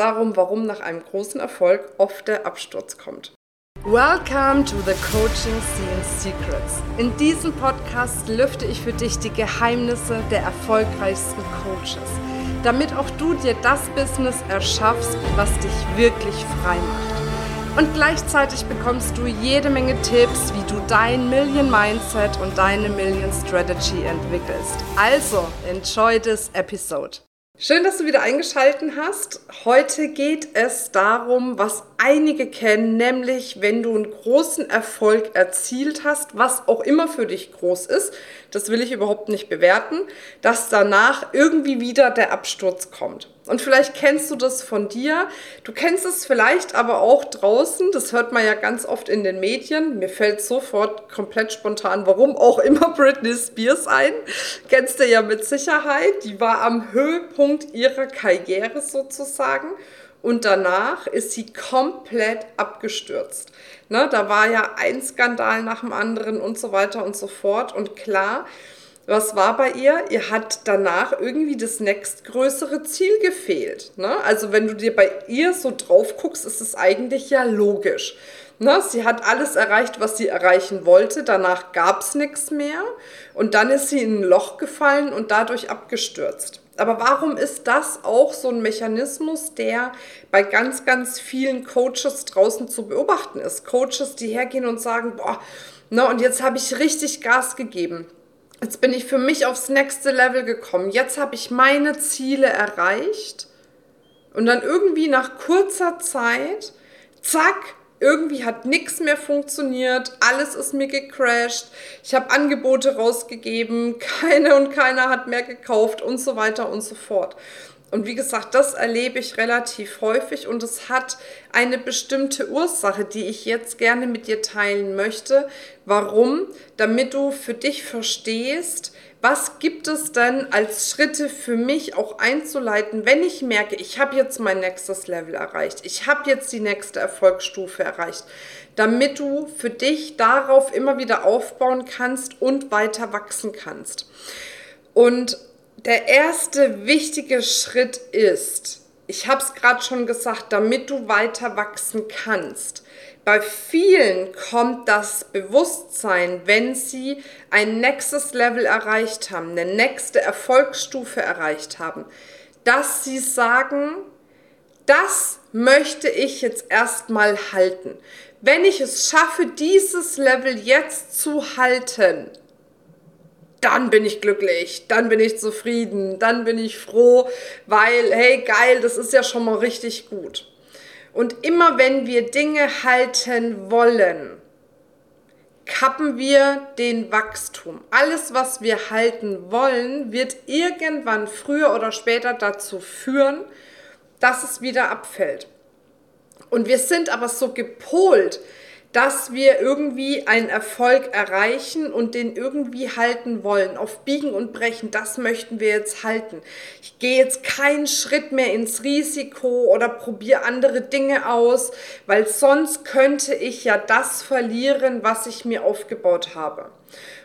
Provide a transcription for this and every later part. darum, warum nach einem großen Erfolg oft der Absturz kommt. Welcome to the Coaching Scene Secrets. In diesem Podcast lüfte ich für dich die Geheimnisse der erfolgreichsten Coaches, damit auch du dir das Business erschaffst, was dich wirklich frei macht. Und gleichzeitig bekommst du jede Menge Tipps, wie du dein Million Mindset und deine Million Strategy entwickelst. Also, enjoy this episode. Schön, dass du wieder eingeschaltet hast. Heute geht es darum, was einige kennen, nämlich wenn du einen großen Erfolg erzielt hast, was auch immer für dich groß ist, das will ich überhaupt nicht bewerten, dass danach irgendwie wieder der Absturz kommt. Und vielleicht kennst du das von dir, du kennst es vielleicht aber auch draußen, das hört man ja ganz oft in den Medien, mir fällt sofort komplett spontan, warum auch immer, Britney Spears ein, kennst du ja mit Sicherheit, die war am Höhepunkt ihrer Karriere sozusagen und danach ist sie komplett abgestürzt. Ne, da war ja ein Skandal nach dem anderen und so weiter und so fort und klar, was war bei ihr? Ihr hat danach irgendwie das nächstgrößere Ziel gefehlt. Ne? Also wenn du dir bei ihr so drauf guckst, ist es eigentlich ja logisch. Ne? Sie hat alles erreicht, was sie erreichen wollte. Danach gab es nichts mehr. Und dann ist sie in ein Loch gefallen und dadurch abgestürzt. Aber warum ist das auch so ein Mechanismus, der bei ganz, ganz vielen Coaches draußen zu beobachten ist? Coaches, die hergehen und sagen, boah, ne, und jetzt habe ich richtig Gas gegeben. Jetzt bin ich für mich aufs nächste Level gekommen. Jetzt habe ich meine Ziele erreicht. Und dann irgendwie nach kurzer Zeit, zack, irgendwie hat nichts mehr funktioniert. Alles ist mir gecrashed. Ich habe Angebote rausgegeben. Keiner hat mehr gekauft und so weiter und so fort. Und wie gesagt, das erlebe ich relativ häufig und es hat eine bestimmte Ursache, die ich jetzt gerne mit dir teilen möchte. Warum? Damit du für dich verstehst, was gibt es denn als Schritte für mich auch einzuleiten, wenn ich merke, ich habe jetzt mein nächstes Level erreicht, ich habe jetzt die nächste Erfolgsstufe erreicht, damit du für dich darauf immer wieder aufbauen kannst und weiter wachsen kannst. Und der erste wichtige Schritt ist, ich habe es gerade schon gesagt, damit du weiter wachsen kannst. Bei vielen kommt das Bewusstsein, wenn sie ein nächstes Level erreicht haben, eine nächste Erfolgsstufe erreicht haben, dass sie sagen, das möchte ich jetzt erstmal halten. Wenn ich es schaffe, dieses Level jetzt zu halten, dann bin ich glücklich, dann bin ich zufrieden, dann bin ich froh, weil, hey, geil, das ist ja schon mal richtig gut. Und immer wenn wir Dinge halten wollen, kappen wir den Wachstum. Alles, was wir halten wollen, wird irgendwann früher oder später dazu führen, dass es wieder abfällt. Und wir sind aber so gepolt, dass wir irgendwie einen Erfolg erreichen und den irgendwie halten wollen. Auf Biegen und Brechen, das möchten wir jetzt halten. Ich gehe jetzt keinen Schritt mehr ins Risiko oder probiere andere Dinge aus, weil sonst könnte ich ja das verlieren, was ich mir aufgebaut habe.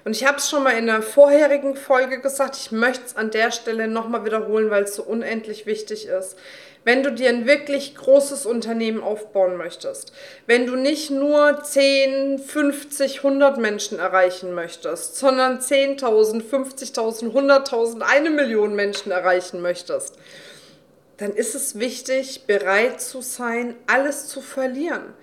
Und ich habe es schon mal in einer vorherigen Folge gesagt, ich möchte es an der Stelle nochmal wiederholen, weil es so unendlich wichtig ist. Wenn du dir ein wirklich großes Unternehmen aufbauen möchtest, wenn du nicht nur 10, 50, 100 Menschen erreichen möchtest, sondern 10.000, 50.000, 100.000, 1 Million Menschen erreichen möchtest, dann ist es wichtig, bereit zu sein, alles zu verlieren.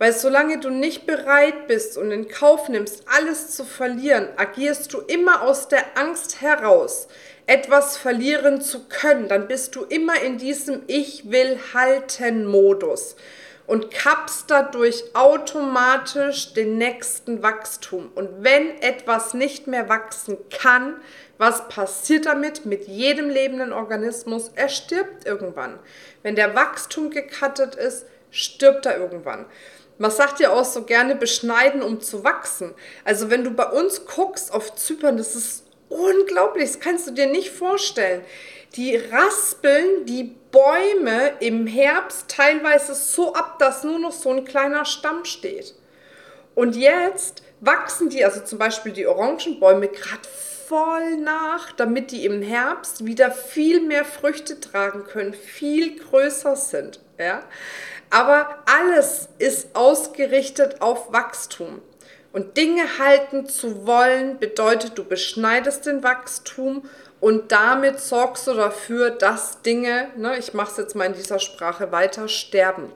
Weil solange du nicht bereit bist und in Kauf nimmst, alles zu verlieren, agierst du immer aus der Angst heraus, etwas verlieren zu können. Dann bist du immer in diesem Ich-will-halten-Modus und kappst dadurch automatisch den nächsten Wachstum. Und wenn etwas nicht mehr wachsen kann, was passiert damit? Mit jedem lebenden Organismus, er stirbt irgendwann. Wenn der Wachstum gecuttet ist, stirbt er irgendwann. Man sagt ja auch so gerne, beschneiden, um zu wachsen. Also wenn du bei uns guckst auf Zypern, das ist unglaublich, das kannst du dir nicht vorstellen. Die raspeln die Bäume im Herbst teilweise so ab, dass nur noch so ein kleiner Stamm steht. Und jetzt wachsen die, also zum Beispiel die Orangenbäume, gerade voll nach, damit die im Herbst wieder viel mehr Früchte tragen können, viel größer sind. Ja? Aber alles ist ausgerichtet auf Wachstum. Und Dinge halten zu wollen bedeutet, du beschneidest den Wachstum und damit sorgst du dafür, dass Dinge, ich mache es jetzt mal in dieser Sprache weiter, sterben.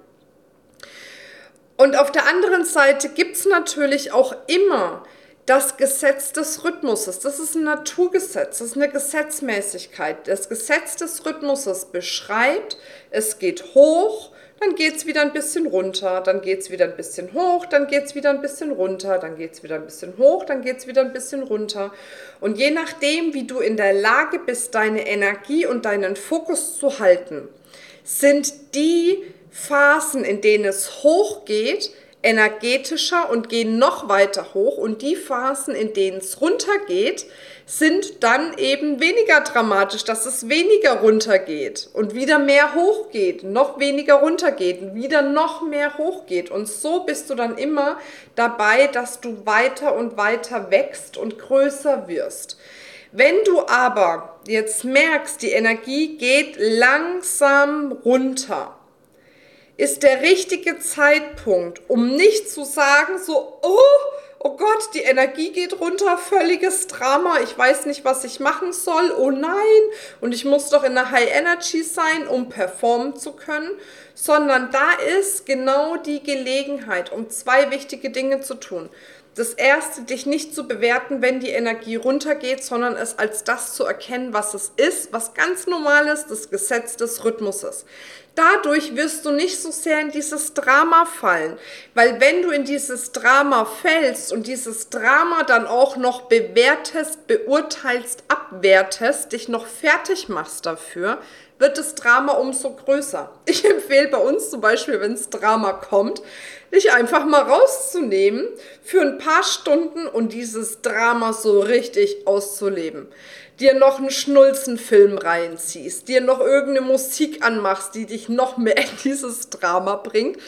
Und auf der anderen Seite gibt es natürlich auch immer das Gesetz des Rhythmuses. Das ist ein Naturgesetz, das ist eine Gesetzmäßigkeit. Das Gesetz des Rhythmuses beschreibt, es geht hoch, dann geht es wieder ein bisschen runter, dann geht es wieder ein bisschen hoch, dann geht es wieder ein bisschen runter, dann geht es wieder ein bisschen hoch, dann geht es wieder ein bisschen runter. Und je nachdem, wie du in der Lage bist, deine Energie und deinen Fokus zu halten, sind die Phasen, in denen es hoch geht, energetischer und gehen noch weiter hoch. Und die Phasen, in denen es runter geht, sind dann eben weniger dramatisch, dass es weniger runtergeht und wieder mehr hochgeht, noch weniger runtergeht und wieder noch mehr hochgeht. Und so bist du dann immer dabei, dass du weiter und weiter wächst und größer wirst. Wenn du aber jetzt merkst, die Energie geht langsam runter, ist der richtige Zeitpunkt, um nicht zu sagen, so, oh Gott, die Energie geht runter, völliges Drama, ich weiß nicht, was ich machen soll, oh nein, und ich muss doch in der High Energy sein, um performen zu können, sondern da ist genau die Gelegenheit, um zwei wichtige Dinge zu tun. Das erste, dich nicht zu bewerten, wenn die Energie runtergeht, sondern es als das zu erkennen, was es ist, was ganz normal ist, das Gesetz des Rhythmuses. Dadurch wirst du nicht so sehr in dieses Drama fallen, weil wenn du in dieses Drama fällst und dieses Drama dann auch noch bewertest, beurteilst, abwertest, dich noch fertig machst dafür, wird das Drama umso größer. Ich empfehle bei uns zum Beispiel, wenn das Drama kommt, dich einfach mal rauszunehmen für ein paar Stunden und dieses Drama so richtig auszuleben. Dir noch einen Schnulzenfilm reinziehst, dir noch irgendeine Musik anmachst, die dich noch mehr in dieses Drama bringt,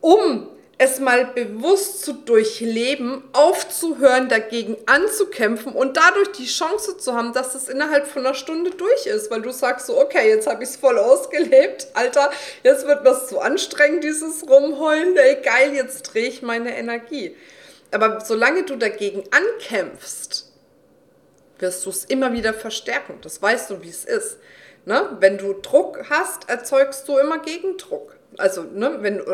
um es mal bewusst zu durchleben, aufzuhören, dagegen anzukämpfen und dadurch die Chance zu haben, dass es innerhalb von einer Stunde durch ist, weil du sagst so, okay, jetzt habe ich es voll ausgelebt, Alter, jetzt wird das zu anstrengend, dieses Rumheulen, ey geil, jetzt drehe ich meine Energie. Aber solange du dagegen ankämpfst, wirst du es immer wieder verstärken, das weißt du, wie es ist. Ne? Wenn du Druck hast, erzeugst du immer Gegendruck. Also, wenn du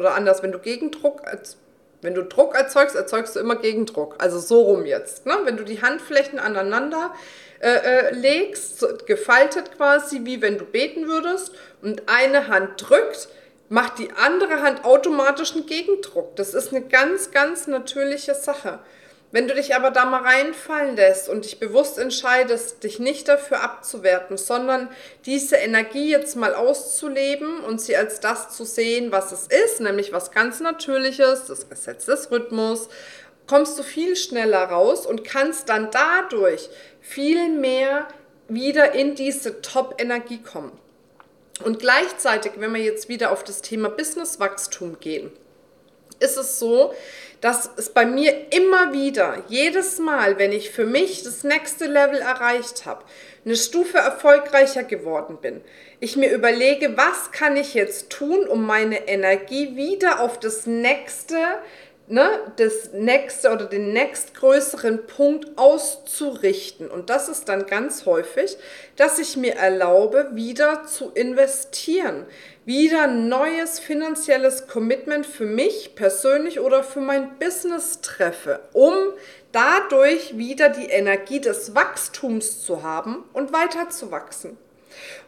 Druck erzeugst, erzeugst du immer Gegendruck. Also so rum jetzt. Ne? Wenn du die Handflächen aneinander legst, gefaltet quasi, wie wenn du beten würdest, und eine Hand drückt, macht die andere Hand automatisch einen Gegendruck. Das ist eine ganz, ganz natürliche Sache. Wenn du dich aber da mal reinfallen lässt und dich bewusst entscheidest, dich nicht dafür abzuwerten, sondern diese Energie jetzt mal auszuleben und sie als das zu sehen, was es ist, nämlich was ganz Natürliches, das Gesetz des Rhythmus, kommst du viel schneller raus und kannst dann dadurch viel mehr wieder in diese Top-Energie kommen. Und gleichzeitig, wenn wir jetzt wieder auf das Thema Businesswachstum gehen, ist es so, dass es bei mir immer wieder, jedes Mal, wenn ich für mich das nächste Level erreicht habe, eine Stufe erfolgreicher geworden bin, ich mir überlege, was kann ich jetzt tun, um meine Energie wieder auf das nächste oder den nächstgrößeren Punkt auszurichten. Und das ist dann ganz häufig, dass ich mir erlaube, wieder zu investieren, wieder neues finanzielles Commitment für mich persönlich oder für mein Business treffe, um dadurch wieder die Energie des Wachstums zu haben und weiter zu wachsen.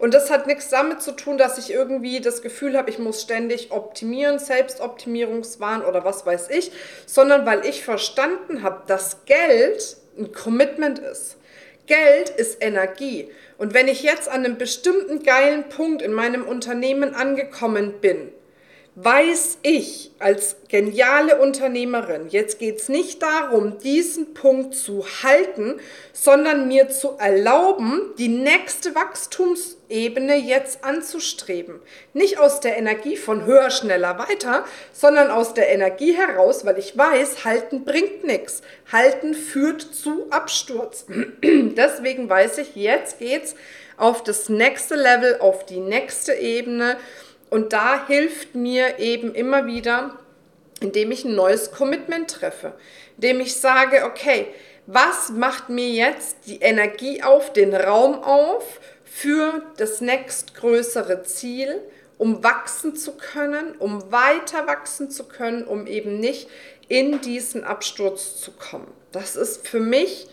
Und das hat nichts damit zu tun, dass ich irgendwie das Gefühl habe, ich muss ständig optimieren, Selbstoptimierungswahn oder was weiß ich, sondern weil ich verstanden habe, dass Geld ein Commitment ist. Geld ist Energie. Und wenn ich jetzt an einem bestimmten geilen Punkt in meinem Unternehmen angekommen bin, weiß ich als geniale Unternehmerin, jetzt geht es nicht darum, diesen Punkt zu halten, sondern mir zu erlauben, die nächste Wachstumsebene jetzt anzustreben. Nicht aus der Energie von höher, schneller, weiter, sondern aus der Energie heraus, weil ich weiß, halten bringt nichts. Halten führt zu Absturz. Deswegen weiß ich, jetzt geht's auf das nächste Level, auf die nächste Ebene. Und da hilft mir eben immer wieder, indem ich ein neues Commitment treffe, indem ich sage, okay, was macht mir jetzt die Energie auf, den Raum auf für das nächstgrößere Ziel, um wachsen zu können, um weiter wachsen zu können, um eben nicht in diesen Absturz zu kommen. Das ist für mich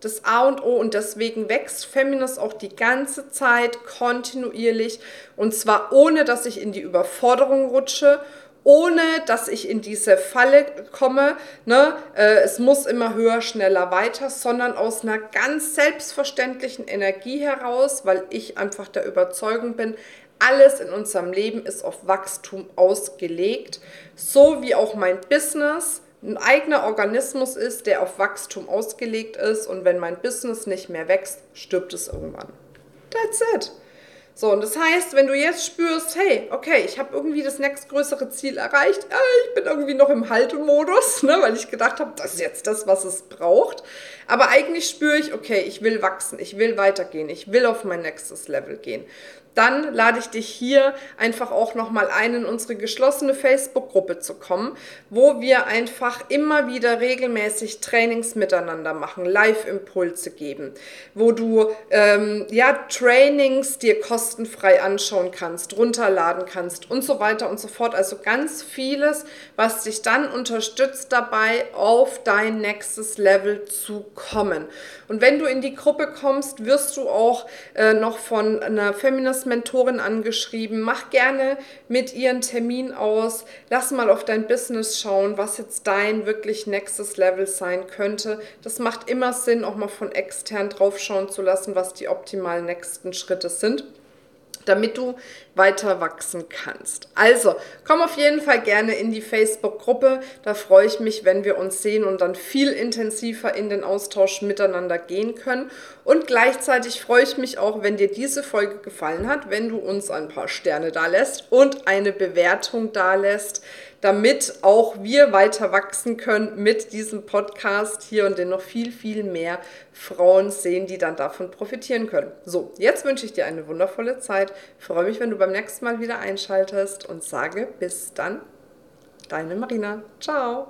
das A und O, und deswegen wächst Feminess auch die ganze Zeit kontinuierlich, und zwar ohne, dass ich in die Überforderung rutsche, ohne, dass ich in diese Falle komme, ne? Es muss immer höher, schneller, weiter, sondern aus einer ganz selbstverständlichen Energie heraus, weil ich einfach der Überzeugung bin, alles in unserem Leben ist auf Wachstum ausgelegt, so wie auch mein Business ein eigener Organismus ist, der auf Wachstum ausgelegt ist, und wenn mein Business nicht mehr wächst, stirbt es irgendwann. That's it. So, und das heißt, wenn du jetzt spürst, hey, okay, ich habe irgendwie das nächstgrößere Ziel erreicht, ich bin irgendwie noch im Haltemodus, ne, weil ich gedacht habe, das ist jetzt das, was es braucht, aber eigentlich spüre ich, okay, ich will wachsen, ich will weitergehen, ich will auf mein nächstes Level gehen. Dann lade ich dich hier einfach auch nochmal ein, in unsere geschlossene Facebook-Gruppe zu kommen, wo wir einfach immer wieder regelmäßig Trainings miteinander machen, Live-Impulse geben, wo du Trainings dir kostenfrei anschauen kannst, runterladen kannst und so weiter und so fort. Also ganz vieles, was dich dann unterstützt dabei, auf dein nächstes Level zu kommen. Und wenn du in die Gruppe kommst, wirst du auch noch von einer Feminist Mentorin angeschrieben, mach gerne mit ihr einen Termin aus, lass mal auf dein Business schauen, was jetzt dein wirklich nächstes Level sein könnte. Das macht immer Sinn, auch mal von extern drauf schauen zu lassen, was die optimalen nächsten Schritte sind, damit du weiter wachsen kannst. Also, komm auf jeden Fall gerne in die Facebook-Gruppe. Da freue ich mich, wenn wir uns sehen und dann viel intensiver in den Austausch miteinander gehen können. Und gleichzeitig freue ich mich auch, wenn dir diese Folge gefallen hat, wenn du uns ein paar Sterne dalässt und eine Bewertung dalässt, damit auch wir weiter wachsen können mit diesem Podcast hier und den noch viel, viel mehr Frauen sehen, die dann davon profitieren können. So, jetzt wünsche ich dir eine wundervolle Zeit. Ich freue mich, wenn du beim nächsten Mal wieder einschaltest, und sage bis dann, deine Marina. Ciao.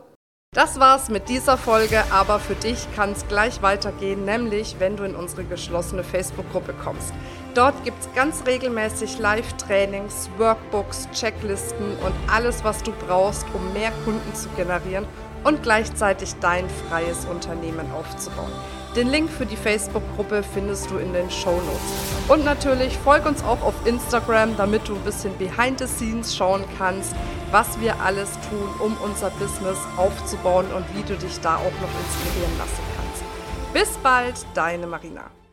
Das war's mit dieser Folge, aber für dich kann's gleich weitergehen, nämlich wenn du in unsere geschlossene Facebook-Gruppe kommst. Dort gibt's ganz regelmäßig Live-Trainings, Workbooks, Checklisten und alles, was du brauchst, um mehr Kunden zu generieren und gleichzeitig dein freies Unternehmen aufzubauen. Den Link für die Facebook-Gruppe findest du in den Shownotes. Und natürlich folg uns auch auf Instagram, damit du ein bisschen behind the scenes schauen kannst, was wir alles tun, um unser Business aufzubauen und wie du dich da auch noch inspirieren lassen kannst. Bis bald, deine Marina.